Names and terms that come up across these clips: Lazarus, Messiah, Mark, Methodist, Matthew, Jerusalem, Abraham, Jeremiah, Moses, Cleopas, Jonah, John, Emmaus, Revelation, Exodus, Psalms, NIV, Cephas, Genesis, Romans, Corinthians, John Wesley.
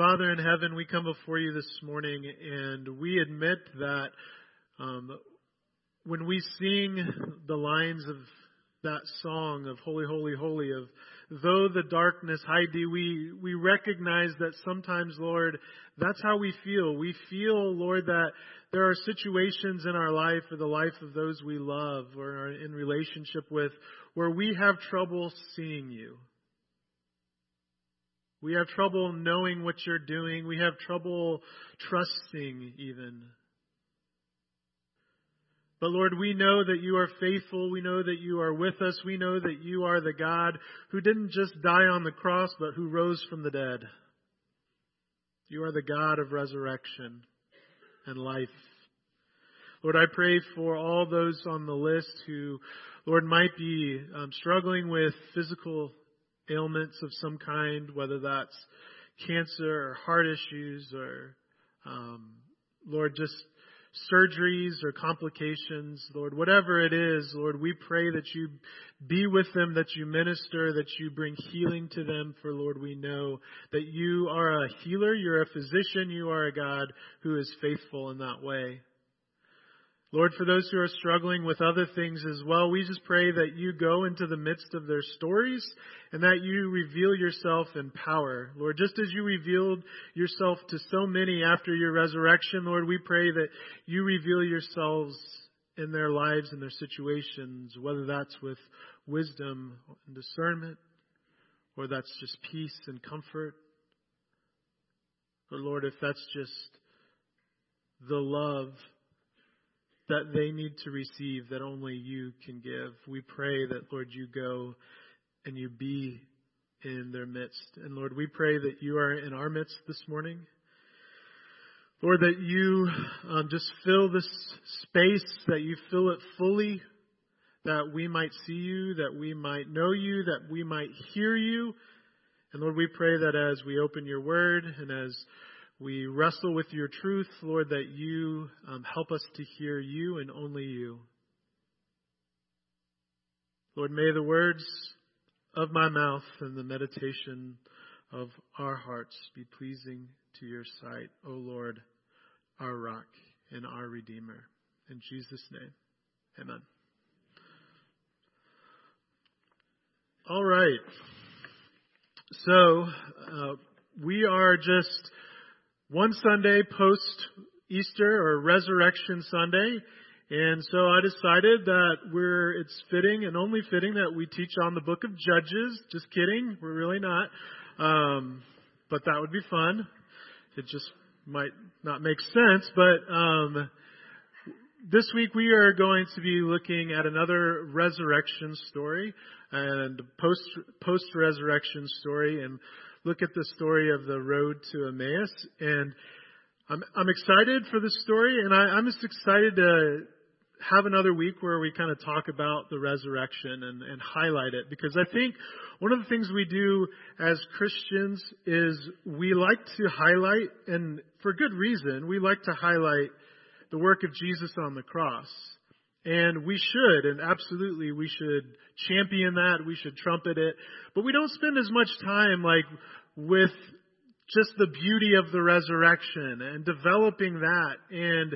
Father in heaven, we come before you this morning, and we admit that when we sing the lines of that song of Holy, Holy, Holy, of though the darkness hide thee, we recognize that sometimes, Lord, that's how we feel. We feel, Lord, that there are situations in our life or the life of those we love or are in relationship with where we have trouble seeing you. We have trouble knowing what you're doing. We have trouble trusting even. But Lord, we know that you are faithful. We know that you are with us. We know that you are the God who didn't just die on the cross, but who rose from the dead. You are the God of resurrection and life. Lord, I pray for all those on the list who, Lord, might be struggling with physical ailments of some kind, whether that's cancer or heart issues or, Lord, just surgeries or complications, Lord, whatever it is, Lord, we pray that you be with them, that you minister, that you bring healing to them. For Lord, we know that you are a healer, you're a physician, you are a God who is faithful in that way. Lord, for those who are struggling with other things as well, we just pray that you go into the midst of their stories and that you reveal yourself in power. Lord, just as you revealed yourself to so many after your resurrection, Lord, we pray that you reveal yourselves in their lives and their situations, whether that's with wisdom and discernment, or that's just peace and comfort. Or Lord, if that's just the love that they need to receive that only you can give. We pray that, Lord, you go and you be in their midst. And Lord, we pray that you are in our midst this morning. Lord, that you just fill this space, that you fill it fully, that we might see you, that we might know you, that we might hear you. And Lord, we pray that as we open your word and as we wrestle with your truth, Lord, that you help us to hear you and only you. Lord, may the words of my mouth and the meditation of our hearts be pleasing to your sight, O Lord, our rock and our Redeemer. In Jesus' name, amen. All right. So we are just one Sunday post-Easter or Resurrection Sunday. And so I decided that it's fitting and only fitting that we teach on the book of Judges. Just kidding. We're really not. But that would be fun. It just might not make sense. But this week we are going to be looking at another resurrection story and post-resurrection story, and look at the story of the road to Emmaus. And I'm excited for this story, and I'm just excited to have another week where we kind of talk about the resurrection and highlight it, because I think one of the things we do as Christians is we like to highlight, and for good reason, we like to highlight the work of Jesus on the cross. And we should, and absolutely we should champion that, we should trumpet it. But we don't spend as much time with just the beauty of the resurrection and developing that. And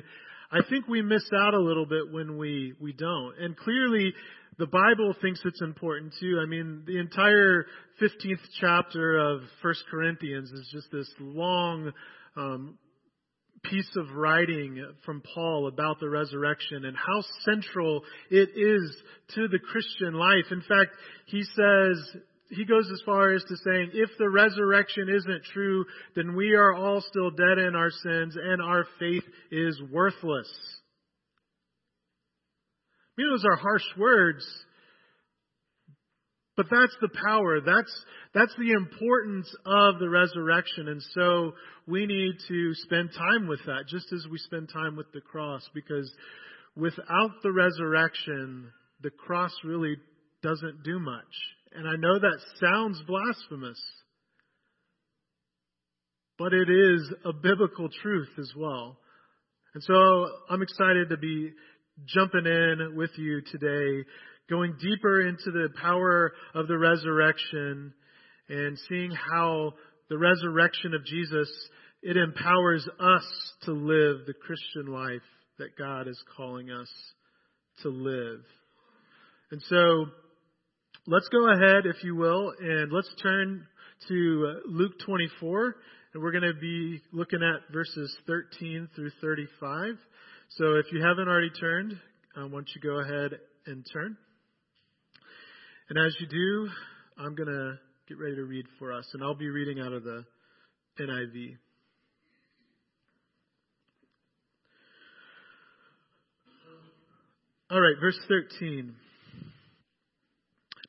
I think we miss out a little bit when we don't. And clearly the Bible thinks it's important too. I mean, the entire 15th chapter of 1 Corinthians is just this long piece of writing from Paul about the resurrection and how central it is to the Christian life. In fact, he goes as far as to saying, if the resurrection isn't true, then we are all still dead in our sins and our faith is worthless. I mean, those are harsh words, but that's the power. That's the importance of the resurrection. And so we need to spend time with that, just as we spend time with the cross, because without the resurrection, the cross really doesn't do much. And I know that sounds blasphemous, but it is a biblical truth as well. And so I'm excited to be jumping in with you today, going deeper into the power of the resurrection and seeing how the resurrection of Jesus, it empowers us to live the Christian life that God is calling us to live. And so let's go ahead, if you will, and let's turn to Luke 24. And we're going to be looking at verses 13 through 35. So if you haven't already turned, why don't you go ahead and turn. And as you do, I'm going to get ready to read for us. And I'll be reading out of the NIV. All right, verse 13.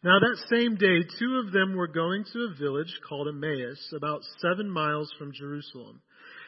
Now that same day, two of them were going to a village called Emmaus, about 7 miles from Jerusalem.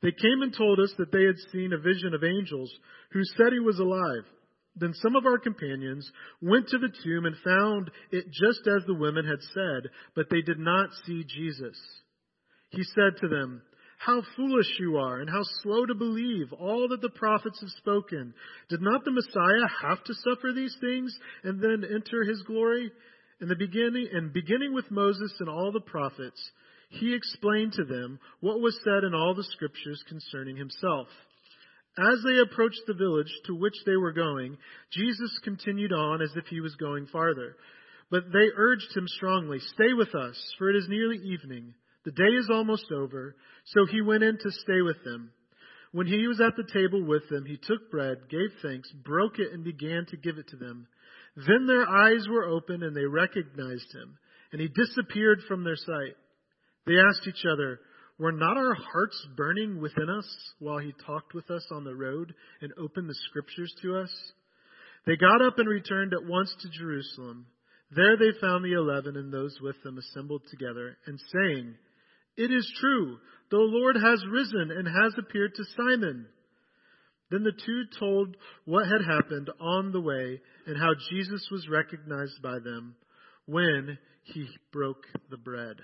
They came and told us that they had seen a vision of angels who said he was alive. Then some of our companions went to the tomb and found it just as the women had said, but they did not see Jesus." He said to them, "How foolish you are, and how slow to believe all that the prophets have spoken. Did not the Messiah have to suffer these things and then enter his glory? Beginning with Moses and all the prophets, he explained to them what was said in all the scriptures concerning himself." As they approached the village to which they were going, Jesus continued on as if he was going farther. But they urged him strongly, "Stay with us, for it is nearly evening. The day is almost over." So he went in to stay with them. When he was at the table with them, he took bread, gave thanks, broke it, and began to give it to them. Then their eyes were opened and they recognized him, and he disappeared from their sight. They asked each other, "Were not our hearts burning within us while he talked with us on the road and opened the scriptures to us?" They got up and returned at once to Jerusalem. There they found the 11 and those with them assembled together and saying, "It is true, the Lord has risen and has appeared to Simon." Then the two told what had happened on the way and how Jesus was recognized by them when he broke the bread.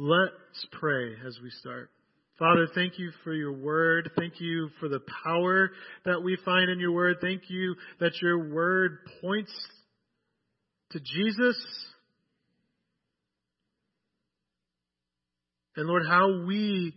Let's pray as we start. Father, thank you for your word. Thank you for the power that we find in your word. Thank you that your word points to Jesus. And Lord, how we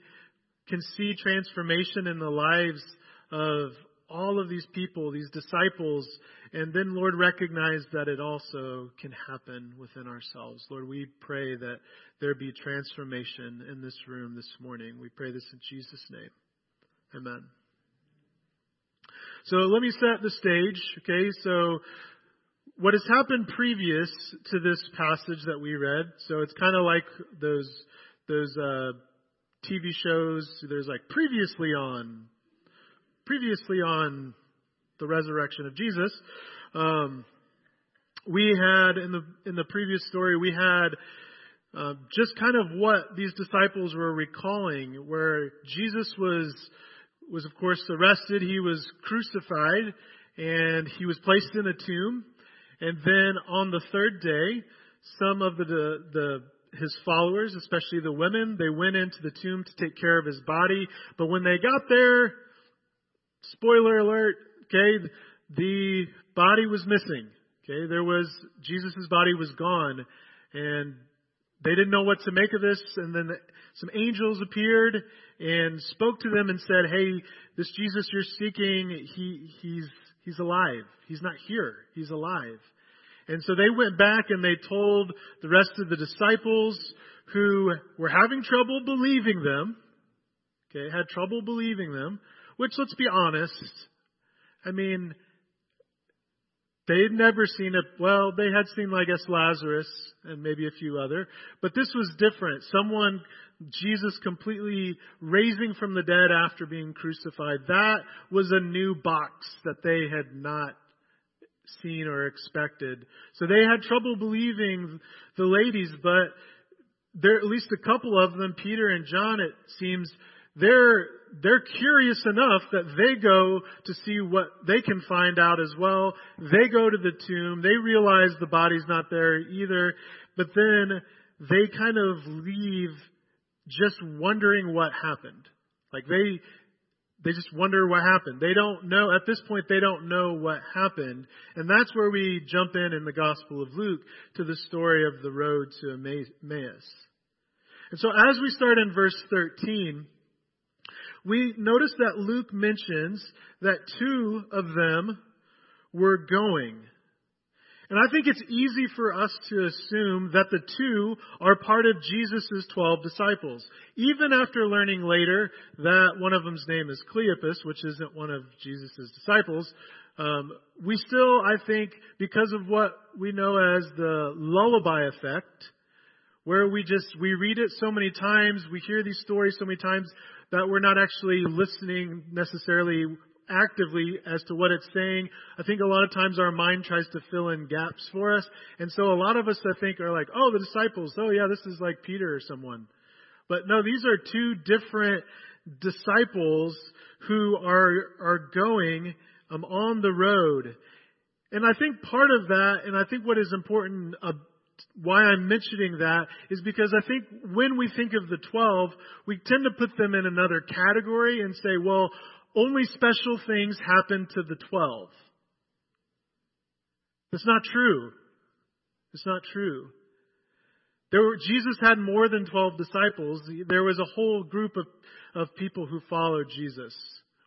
can see transformation in the lives of all of these people, these disciples, and then, Lord, recognize that it also can happen within ourselves. Lord, we pray that there be transformation in this room this morning. We pray this in Jesus' name. Amen. So let me set the stage, okay? So what has happened previous to this passage that we read, so it's kind of like those TV shows, there's like previously on the resurrection of Jesus. We had in the previous story, we had just kind of what these disciples were recalling, where Jesus was of course arrested, he was crucified, and he was placed in a tomb. And then on the third day, some of his followers, especially the women, they went into the tomb to take care of his body. But when they got there, spoiler alert, okay, the body was missing. Okay, Jesus' body was gone, and they didn't know what to make of this. And then some angels appeared and spoke to them and said, "Hey, this Jesus you're seeking, he's alive. He's not here. He's alive." And so they went back and they told the rest of the disciples, who were having trouble believing them. Okay, had trouble believing them, which, let's be honest, I mean, they'd never seen a, well, they had seen, I guess, Lazarus and maybe a few other, but this was different. Someone, Jesus completely raising from the dead after being crucified, that was a new box that they had not seen or expected. So they had trouble believing the ladies, but there, at least a couple of them, Peter and John, it seems, they're curious enough that they go to see what they can find out as well. They go to the tomb. They realize the body's not there either. But then they kind of leave just wondering what happened. They just wonder what happened. They don't know. At this point, they don't know what happened. And that's where we jump in the Gospel of Luke to the story of the road to Emmaus. And so as we start in verse 13, we notice that Luke mentions that two of them were going. And I think it's easy for us to assume that the two are part of Jesus' 12 disciples, even after learning later that one of them's name is Cleopas, which isn't one of Jesus' disciples. We still, I think, because of what we know as the lullaby effect, where we read it so many times, we hear these stories so many times, that we're not actually listening necessarily actively as to what it's saying. I think a lot of times our mind tries to fill in gaps for us. And so a lot of us, I think, are like, oh, the disciples. Oh, yeah, this is like Peter or someone. But no, these are two different disciples who are going on the road. And I think part of that, and I think what is important why I'm mentioning that is because I think when we think of the 12, we tend to put them in another category and say, well, only special things happen to the 12. That's not true. It's not true. Jesus had more than 12 disciples. There was a whole group of people who followed Jesus.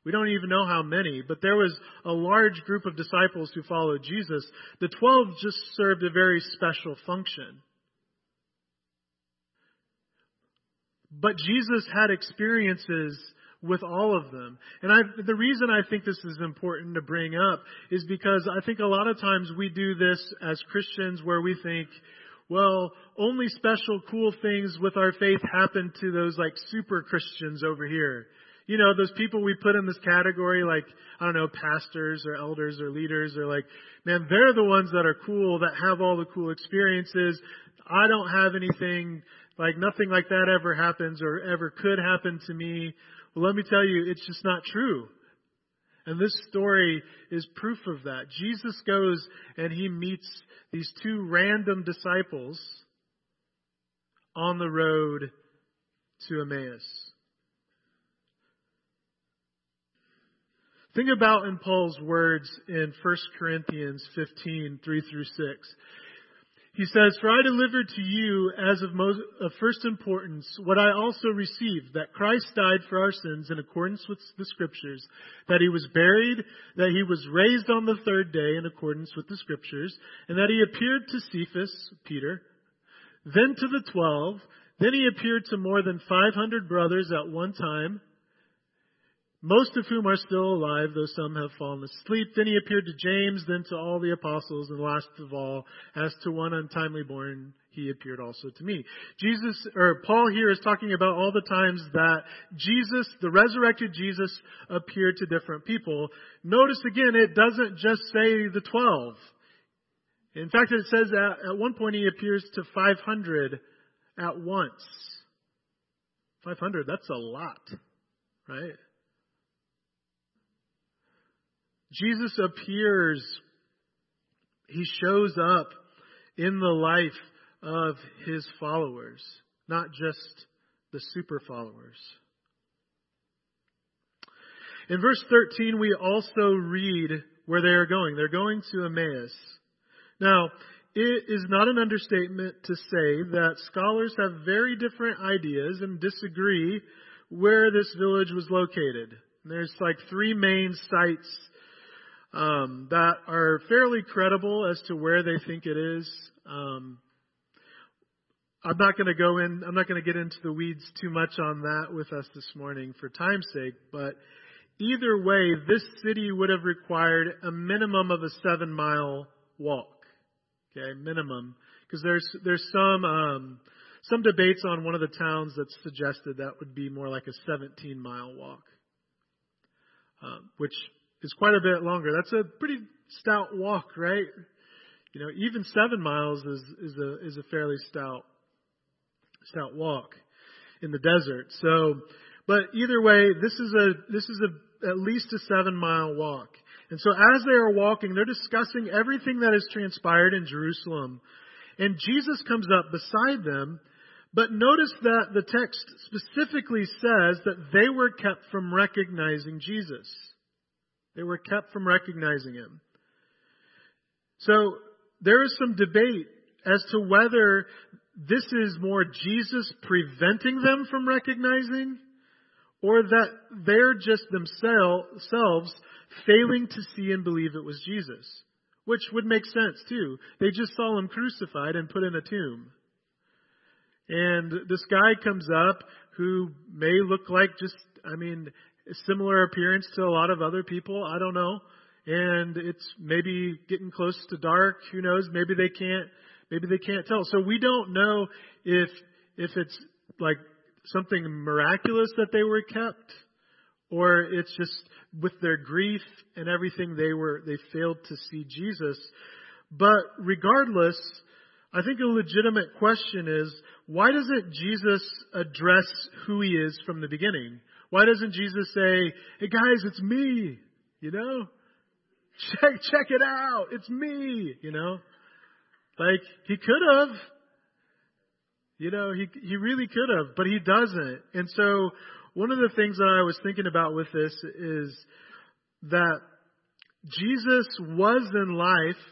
We don't even know how many, but there was a large group of disciples who followed Jesus. The 12 just served a very special function. But Jesus had experiences with all of them. And the reason I think this is important to bring up is because I think a lot of times we do this as Christians where we think, well, only special cool things with our faith happen to those super Christians over here. You know, those people we put in this category, I don't know, pastors or elders or leaders are man, they're the ones that are cool, that have all the cool experiences. I don't have anything, nothing like that ever happens or ever could happen to me. Well, let me tell you, it's just not true. And this story is proof of that. Jesus goes and he meets these two random disciples on the road to Emmaus. Think about in Paul's words in 1 Corinthians 15, 3 through 6. He says, "For I delivered to you as of first importance what I also received, that Christ died for our sins in accordance with the Scriptures, that He was buried, that He was raised on the third day in accordance with the Scriptures, and that He appeared to Cephas," Peter, "then to the 12, then He appeared to more than 500 brothers at one time, most of whom are still alive, though some have fallen asleep. Then He appeared to James, then to all the apostles, and last of all, as to one untimely born, He appeared also to me." Paul here is talking about all the times that Jesus, the resurrected Jesus, appeared to different people. Notice again, it doesn't just say the 12. In fact, it says that at one point He appears to 500 at once. 500, that's a lot, right? Jesus appears, He shows up in the life of His followers, not just the super followers. In verse 13, we also read where they are going. They're going to Emmaus. Now, it is not an understatement to say that scholars have very different ideas and disagree where this village was located. And there's three main sites that are fairly credible as to where they think it is. I'm not going to get into the weeds too much on that with us this morning for time's sake, but either way, this city would have required a minimum of a 7-mile walk. Okay, minimum. Because there's some debates on one of the towns that suggested that would be more like a 17-mile walk, which is quite a bit longer. That's a pretty stout walk, right? You know, even 7 miles is a fairly stout walk in the desert. So, but either way, this is at least a 7-mile walk. And so as they are walking, they're discussing everything that has transpired in Jerusalem. And Jesus comes up beside them, but notice that the text specifically says that they were kept from recognizing Jesus. They were kept from recognizing him. So there is some debate as to whether this is more Jesus preventing them from recognizing, or that they're just themselves failing to see and believe it was Jesus, which would make sense too. They just saw him crucified and put in a tomb. And this guy comes up who may look like a similar appearance to a lot of other people. I don't know. And it's maybe getting close to dark. Who knows? Maybe they can't tell. So we don't know if it's like something miraculous that they were kept, or it's just with their grief and everything they failed to see Jesus. But regardless, I think a legitimate question is, why doesn't Jesus address who he is from the beginning? Why doesn't Jesus say, "Hey guys, it's me, you know? Check it out. It's me," you know? Like, he could have. You know, he really could have, but he doesn't. And so one of the things that I was thinking about with this is that Jesus was in life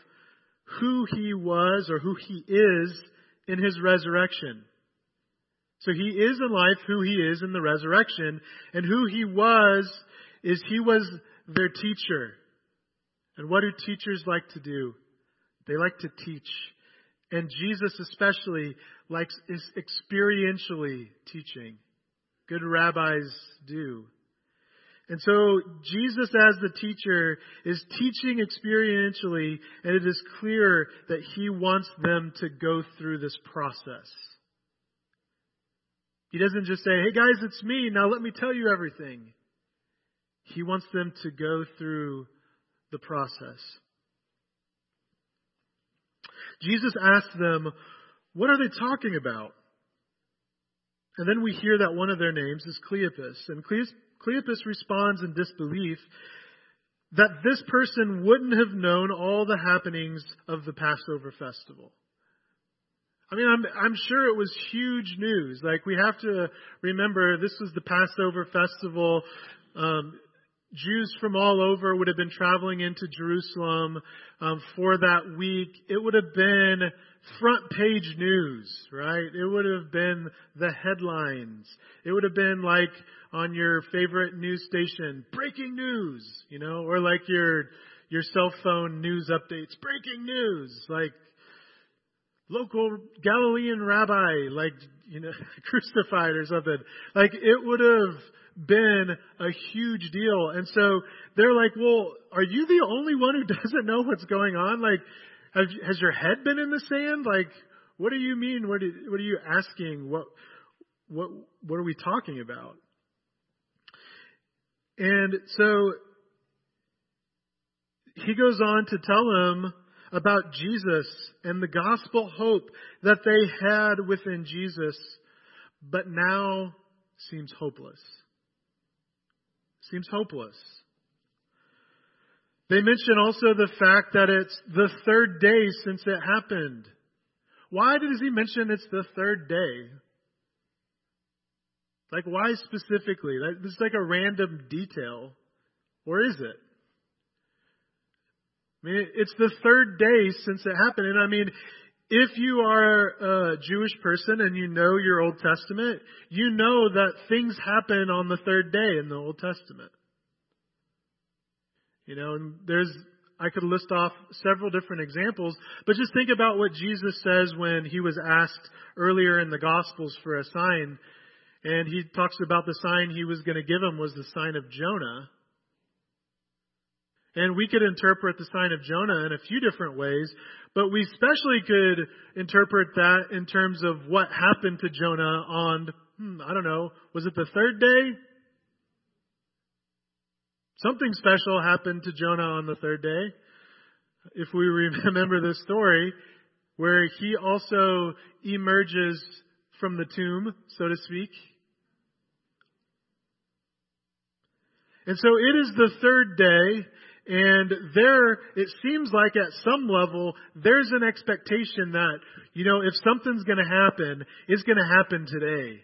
who he was or who he is in his resurrection. So he is in life who he is in the resurrection. And who he was is he was their teacher. And what do teachers like to do? They like to teach. And Jesus especially likes experientially teaching. Good rabbis do. And so Jesus as the teacher is teaching experientially, and it is clear that he wants them to go through this process. He doesn't just say, "Hey guys, it's me, now let me tell you everything." He wants them to go through the process. Jesus asked them, what are they talking about? And then we hear that one of their names is Cleopas. And Cleopas responds in disbelief that this person wouldn't have known all the happenings of the Passover festival. I mean, I'm sure it was huge news. Like, we have to remember this was the Passover festival. Jews from all over would have been traveling into Jerusalem for that week. It would have been front page news, right? It would have been the headlines. It would have been like on your favorite news station, breaking news, you know, or like your cell phone news updates, breaking news, like local Galilean rabbi, like, you know, crucified or something. Like, it would have been a huge deal. And so they're like, well, are you the only one who doesn't know what's going on? Like, has your head been in the sand? Like, what do you mean? What are you asking? What are we talking about? And so he goes on to tell them about Jesus and the gospel hope that they had within Jesus, but now seems hopeless. Seems hopeless. They mention also the fact that it's the third day since it happened. Why does he mention it's the third day? Like, why specifically? This is like a random detail. Or is it? I mean, it's the third day since it happened. And I mean, if you are a Jewish person and you know your Old Testament, you know that things happen on the third day in the Old Testament. You know, and there's I could list off several different examples, but just think about what Jesus says when he was asked earlier in the Gospels for a sign. And he talks about the sign he was going to give him was the sign of Jonah. And we could interpret the sign of Jonah in a few different ways, but we especially could interpret that in terms of what happened to Jonah on, I don't know, was it the third day? Something special happened to Jonah on the third day, if we remember this story, where he also emerges from the tomb, so to speak. And so it is the third day, and there, it seems like at some level, there's an expectation that, you know, if something's going to happen, it's going to happen today.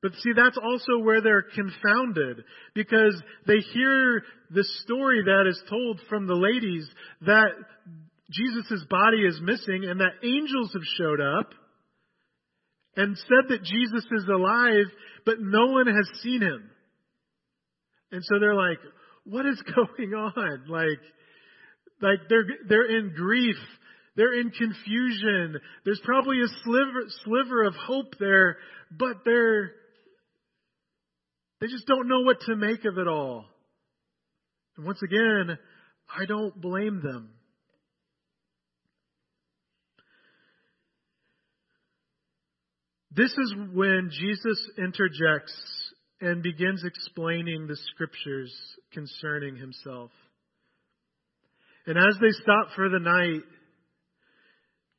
But see, that's also where they're confounded, because they hear the story that is told from the ladies that Jesus' body is missing and that angels have showed up and said that Jesus is alive, but no one has seen him. And so they're like, what is going on? Like they're in grief. They're in confusion. There's probably a sliver of hope there, but they just don't know what to make of it all. And once again, I don't blame them. This is when Jesus interjects and begins explaining the scriptures concerning himself. And as they stop for the night,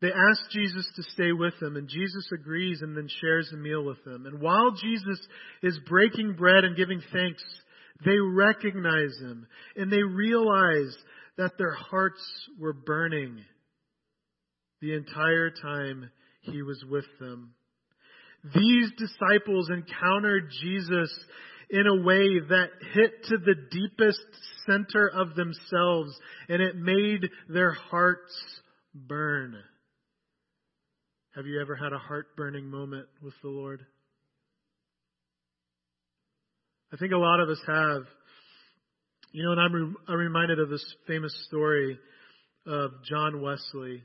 they ask Jesus to stay with them, and Jesus agrees and then shares a meal with them. And while Jesus is breaking bread and giving thanks, they recognize him, and they realize that their hearts were burning the entire time he was with them. These disciples encountered Jesus in a way that hit to the deepest center of themselves, and it made their hearts burn. Have you ever had a heart-burning moment with the Lord? I think a lot of us have. You know, and I'm reminded of this famous story of John Wesley.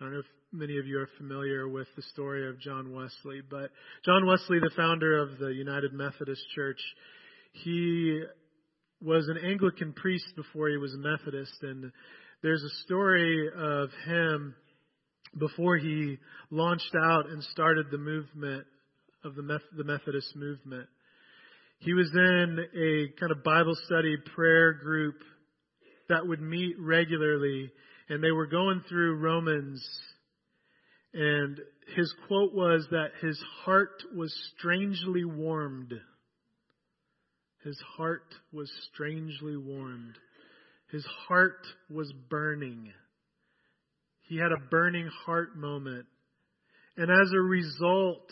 I don't know if many of you are familiar with the story of John Wesley, but John Wesley, the founder of the United Methodist Church, he was an Anglican priest before he was a Methodist, and there's a story of him before he launched out and started the movement of the Methodist movement. He was in a kind of Bible study prayer group that would meet regularly, and they were going through Romans. And his quote was that his heart was strangely warmed. His heart was strangely warmed. His heart was burning. He had a burning heart moment. And as a result,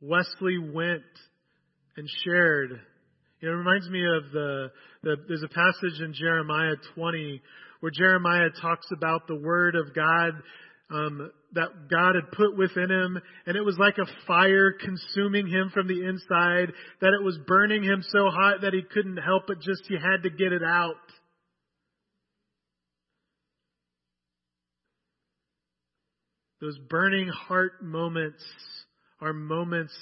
Wesley went and shared. You know, it reminds me of there's a passage in Jeremiah 20 where Jeremiah talks about the word of God that God had put within him, and it was like a fire consuming him from the inside, that it was burning him so hot that he couldn't help it, just he had to get it out. Those burning heart moments are moments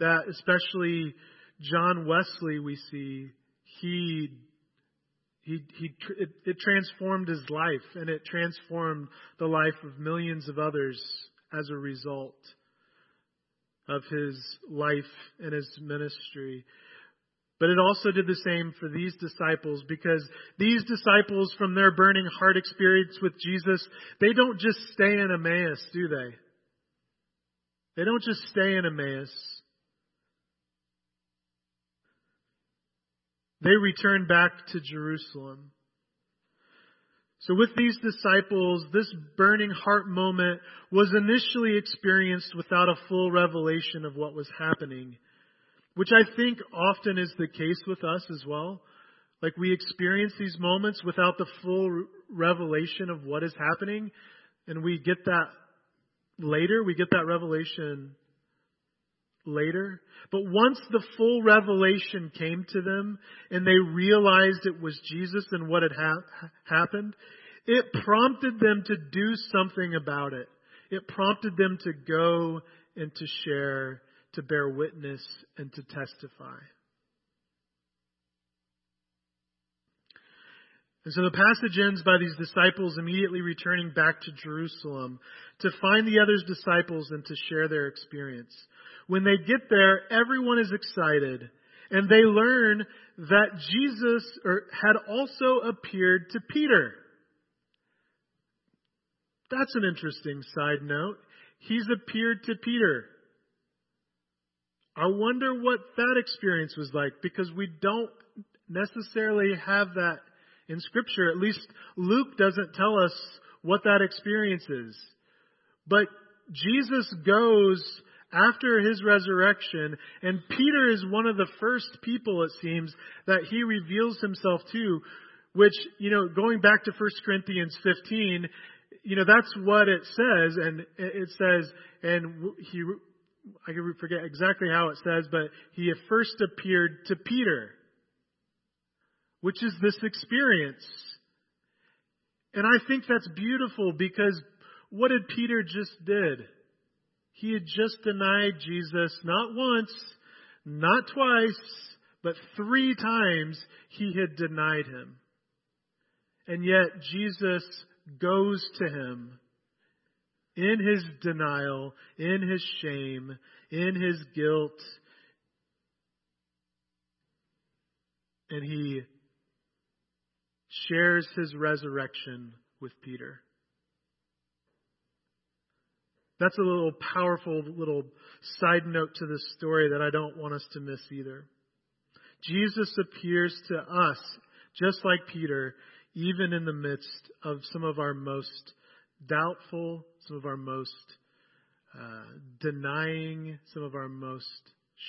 that especially John Wesley, we see, it transformed his life, and it transformed the life of millions of others as a result of his life and his ministry. But it also did the same for these disciples, because these disciples, from their burning heart experience with Jesus, they don't just stay in Emmaus, do they? They don't just stay in Emmaus. They return back to Jerusalem. So with these disciples, this burning heart moment was initially experienced without a full revelation of what was happening, which I think often is the case with us as well. Like, we experience these moments without the full revelation of what is happening, and we get that later. We get that revelation later. But once the full revelation came to them and they realized it was Jesus and what had happened, it prompted them to do something about it. It prompted them to go and to share, to bear witness, and to testify. And so the passage ends by these disciples immediately returning back to Jerusalem to find the other disciples and to share their experience. When they get there, everyone is excited, and they learn that Jesus had also appeared to Peter. That's an interesting side note. He's appeared to Peter. I wonder what that experience was like, because we don't necessarily have that in Scripture. At least Luke doesn't tell us what that experience is. But Jesus goes after his resurrection, and Peter is one of the first people, it seems, that he reveals himself to, which, going back to 1 Corinthians 15, that's what it says. And it says, and he, I forget exactly how it says, but he first appeared to Peter, which is this experience. And I think that's beautiful, because what did Peter just did? He had just denied Jesus, not once, not twice, but 3 times he had denied him. And yet Jesus goes to him in his denial, in his shame, in his guilt. And he shares his resurrection with Peter. That's a little powerful little side note to this story that I don't want us to miss either. Jesus appears to us, just like Peter, even in the midst of some of our most doubtful, some of our most denying, some of our most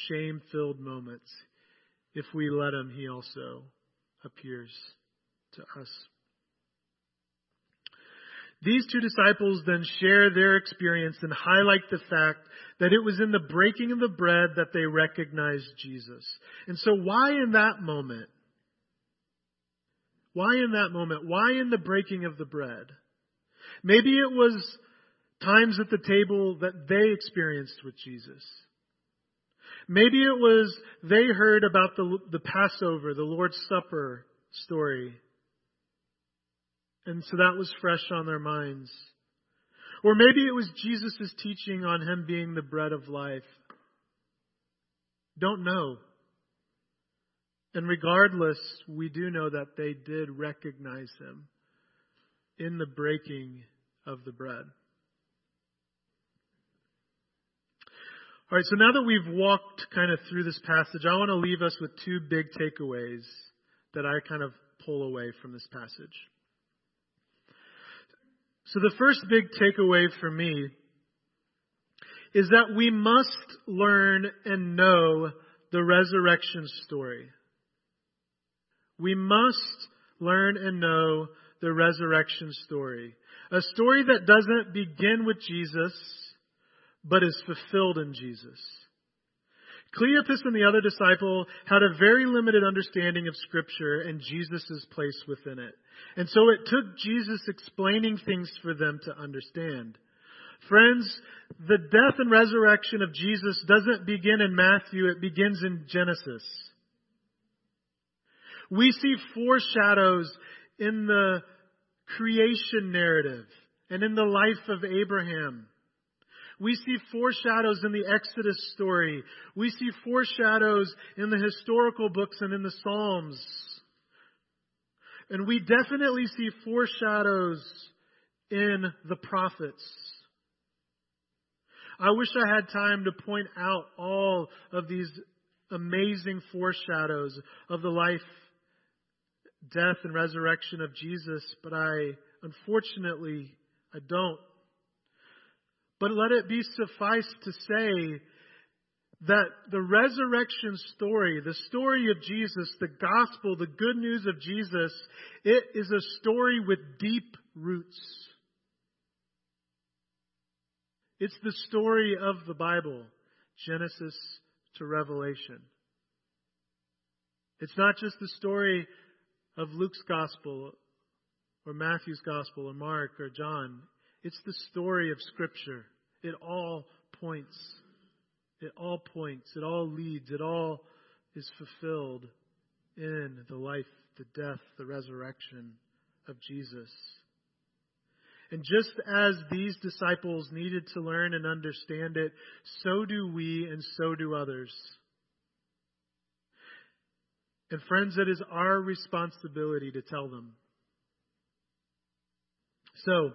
shame-filled moments. If we let him, he also appears to us. These 2 disciples then share their experience and highlight the fact that it was in the breaking of the bread that they recognized Jesus. And so why in that moment? Why in that moment? Why in the breaking of the bread? Maybe it was times at the table that they experienced with Jesus. Maybe it was they heard about the Passover, the Lord's Supper story. And so that was fresh on their minds. Or maybe it was Jesus' teaching on him being the bread of life. Don't know. And regardless, we do know that they did recognize him in the breaking of the bread. All right, so now that we've walked kind of through this passage, I want to leave us with 2 big takeaways that I kind of pull away from this passage. So the first big takeaway for me is that we must learn and know the resurrection story. We must learn and know the resurrection story. A story that doesn't begin with Jesus, but is fulfilled in Jesus. Cleopas and the other disciple had a very limited understanding of Scripture and Jesus' place within it. And so it took Jesus explaining things for them to understand. Friends, the death and resurrection of Jesus doesn't begin in Matthew, it begins in Genesis. We see foreshadows in the creation narrative and in the life of Abraham. We see foreshadows in the Exodus story. We see foreshadows in the historical books and in the Psalms. And we definitely see foreshadows in the prophets. I wish I had time to point out all of these amazing foreshadows of the life, death, and resurrection of Jesus, but I don't. But let it be suffice to say that the resurrection story, the story of Jesus, the gospel, the good news of Jesus, it is a story with deep roots. It's the story of the Bible. Genesis to Revelation. It's not just the story of Luke's gospel or Matthew's gospel or Mark or John. It's the story of Scripture. It all points. It all points. It all leads. It all is fulfilled in the life, the death, the resurrection of Jesus. And just as these disciples needed to learn and understand it, so do we and so do others. And friends, it is our responsibility to tell them. So,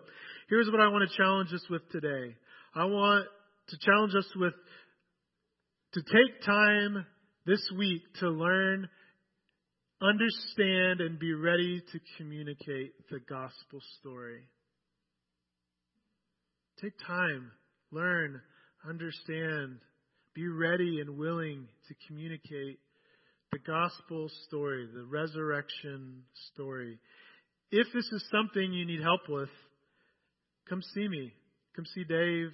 here's what I want to challenge us with today. I want to challenge us with to take time this week to learn, understand, and be ready to communicate the gospel story. Take time, learn, understand, be ready and willing to communicate the gospel story, the resurrection story. If this is something you need help with, come see me. Come see Dave.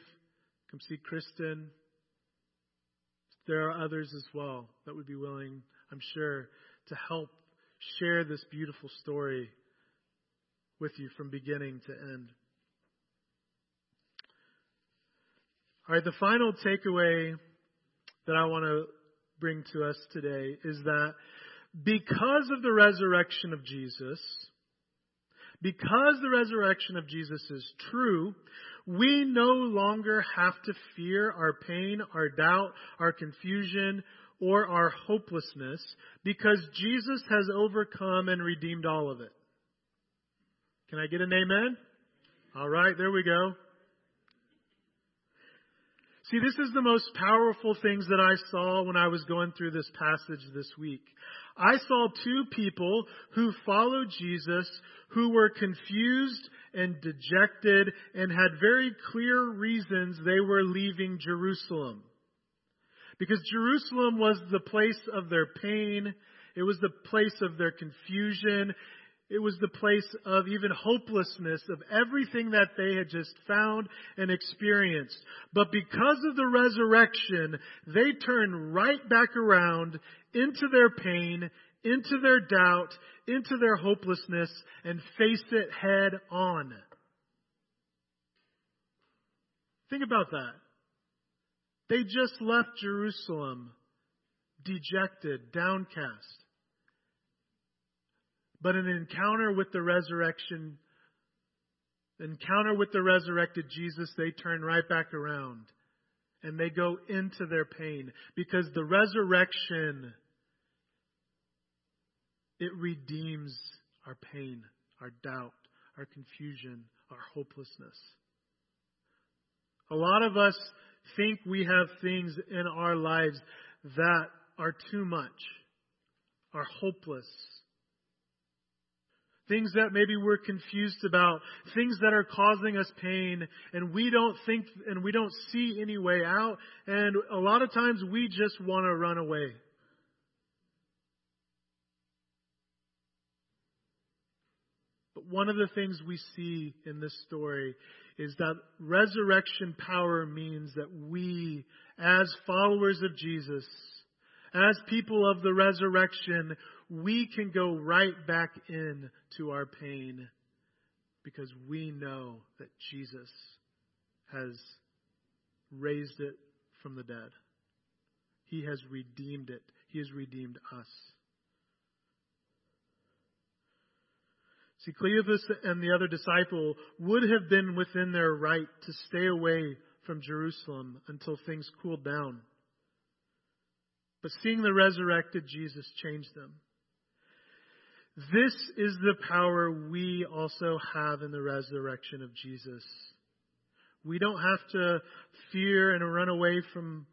Come see Kristen. There are others as well that would be willing, I'm sure, to help share this beautiful story with you from beginning to end. All right, the final takeaway that I want to bring to us today is that because of the resurrection of Jesus, because the resurrection of Jesus is true, we no longer have to fear our pain, our doubt, our confusion, or our hopelessness, because Jesus has overcome and redeemed all of it. Can I get an amen? All right, there we go. See, this is the most powerful things that I saw when I was going through this passage this week. I saw two people who followed Jesus, who were confused and dejected and had very clear reasons they were leaving Jerusalem. Because Jerusalem was the place of their pain. It was the place of their confusion. It was the place of even hopelessness, of everything that they had just found and experienced. But because of the resurrection, they turned right back around into their pain, into their doubt, into their hopelessness, and face it head on. Think about that. They just left Jerusalem dejected, downcast. But an encounter with the resurrection, encounter with the resurrected Jesus, they turn right back around and they go into their pain, because the resurrection, it redeems our pain, our doubt, our confusion, our hopelessness. A lot of us think we have things in our lives that are too much, are hopeless. Things that maybe we're confused about, things that are causing us pain, and we don't think and we don't see any way out, and a lot of times we just want to run away. But one of the things we see in this story is that resurrection power means that we, as followers of Jesus, as people of the resurrection, we can go right back in to our pain, because we know that Jesus has raised it from the dead. He has redeemed it. He has redeemed us. See, Cleopas and the other disciple would have been within their right to stay away from Jerusalem until things cooled down. But seeing the resurrected Jesus changed them. This is the power we also have in the resurrection of Jesus. We don't have to fear and run away from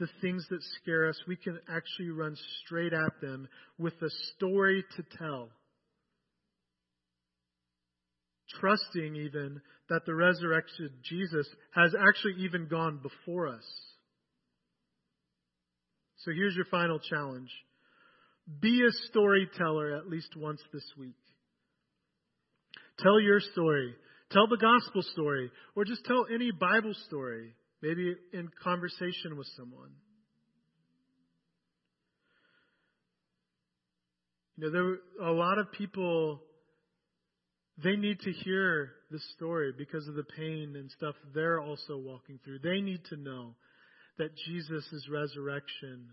the things that scare us. We can actually run straight at them with a story to tell. Trusting even that the resurrected Jesus has actually even gone before us. So here's your final challenge. Be a storyteller at least once this week. Tell your story. Tell the gospel story. Or just tell any Bible story. Maybe in conversation with someone. You know, there were a lot of people, they need to hear this story because of the pain and stuff they're also walking through. They need to know that Jesus' resurrection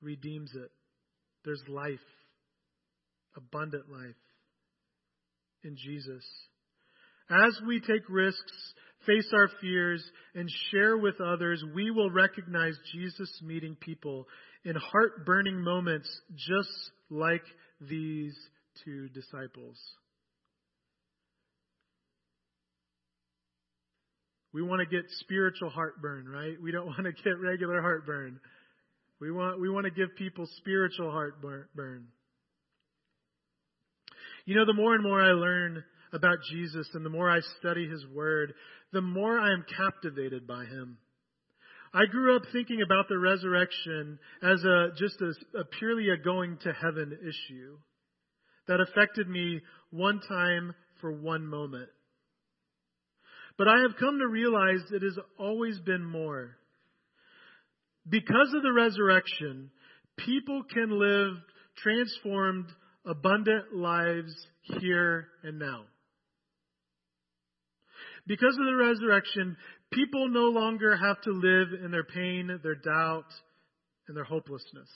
redeems it. There's life, abundant life in Jesus. As we take risks, face our fears, and share with others, we will recognize Jesus meeting people in heart-burning moments just like these two disciples. We want to get spiritual heartburn, right? We don't want to get regular heartburn. We want to give people spiritual heartburn. You know, the more and more I learn about Jesus and the more I study His Word, the more I am captivated by Him. I grew up thinking about the resurrection as just a purely a going to heaven issue that affected me one time for one moment. But I have come to realize it has always been more. Because of the resurrection, people can live transformed, abundant lives here and now. Because of the resurrection, people no longer have to live in their pain, their doubt, and their hopelessness.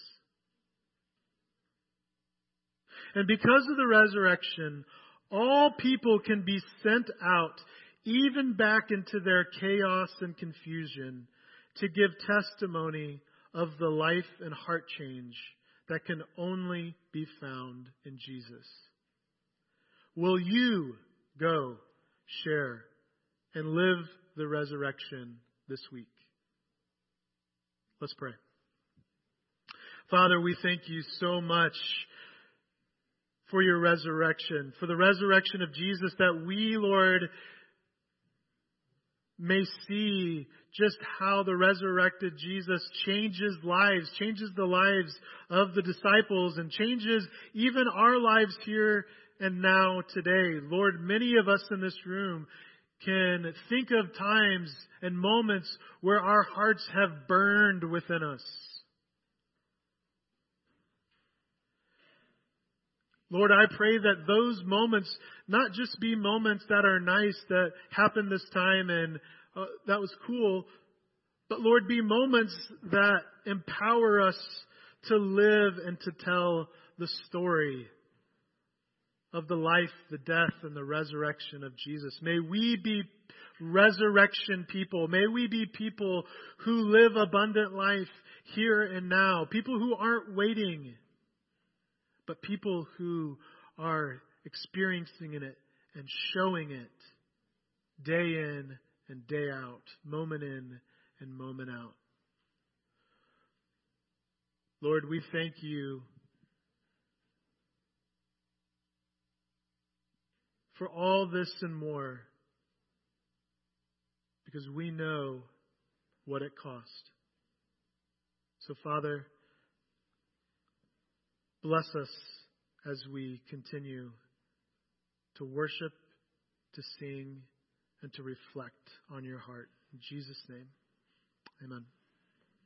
And because of the resurrection, all people can be sent out, even back into their chaos and confusion, to give testimony of the life and heart change that can only be found in Jesus. Will you go share and live the resurrection this week? Let's pray. Father, we thank you so much for your resurrection, for the resurrection of Jesus, that we, Lord, may see just how the resurrected Jesus changes lives, changes the lives of the disciples, and changes even our lives here and now today. Lord, many of us in this room can think of times and moments where our hearts have burned within us. Lord, I pray that those moments not just be moments that are nice, that happened this time and that was cool, but Lord, be moments that empower us to live and to tell the story of the life, the death, and the resurrection of Jesus. May we be resurrection people. May we be people who live abundant life here and now, people who aren't waiting, but people who are experiencing it and showing it day in and day out, moment in and moment out. Lord, we thank you for all this and more, because we know what it cost. So, Father, bless us as we continue to worship, to sing, and to reflect on your heart. In Jesus' name, amen.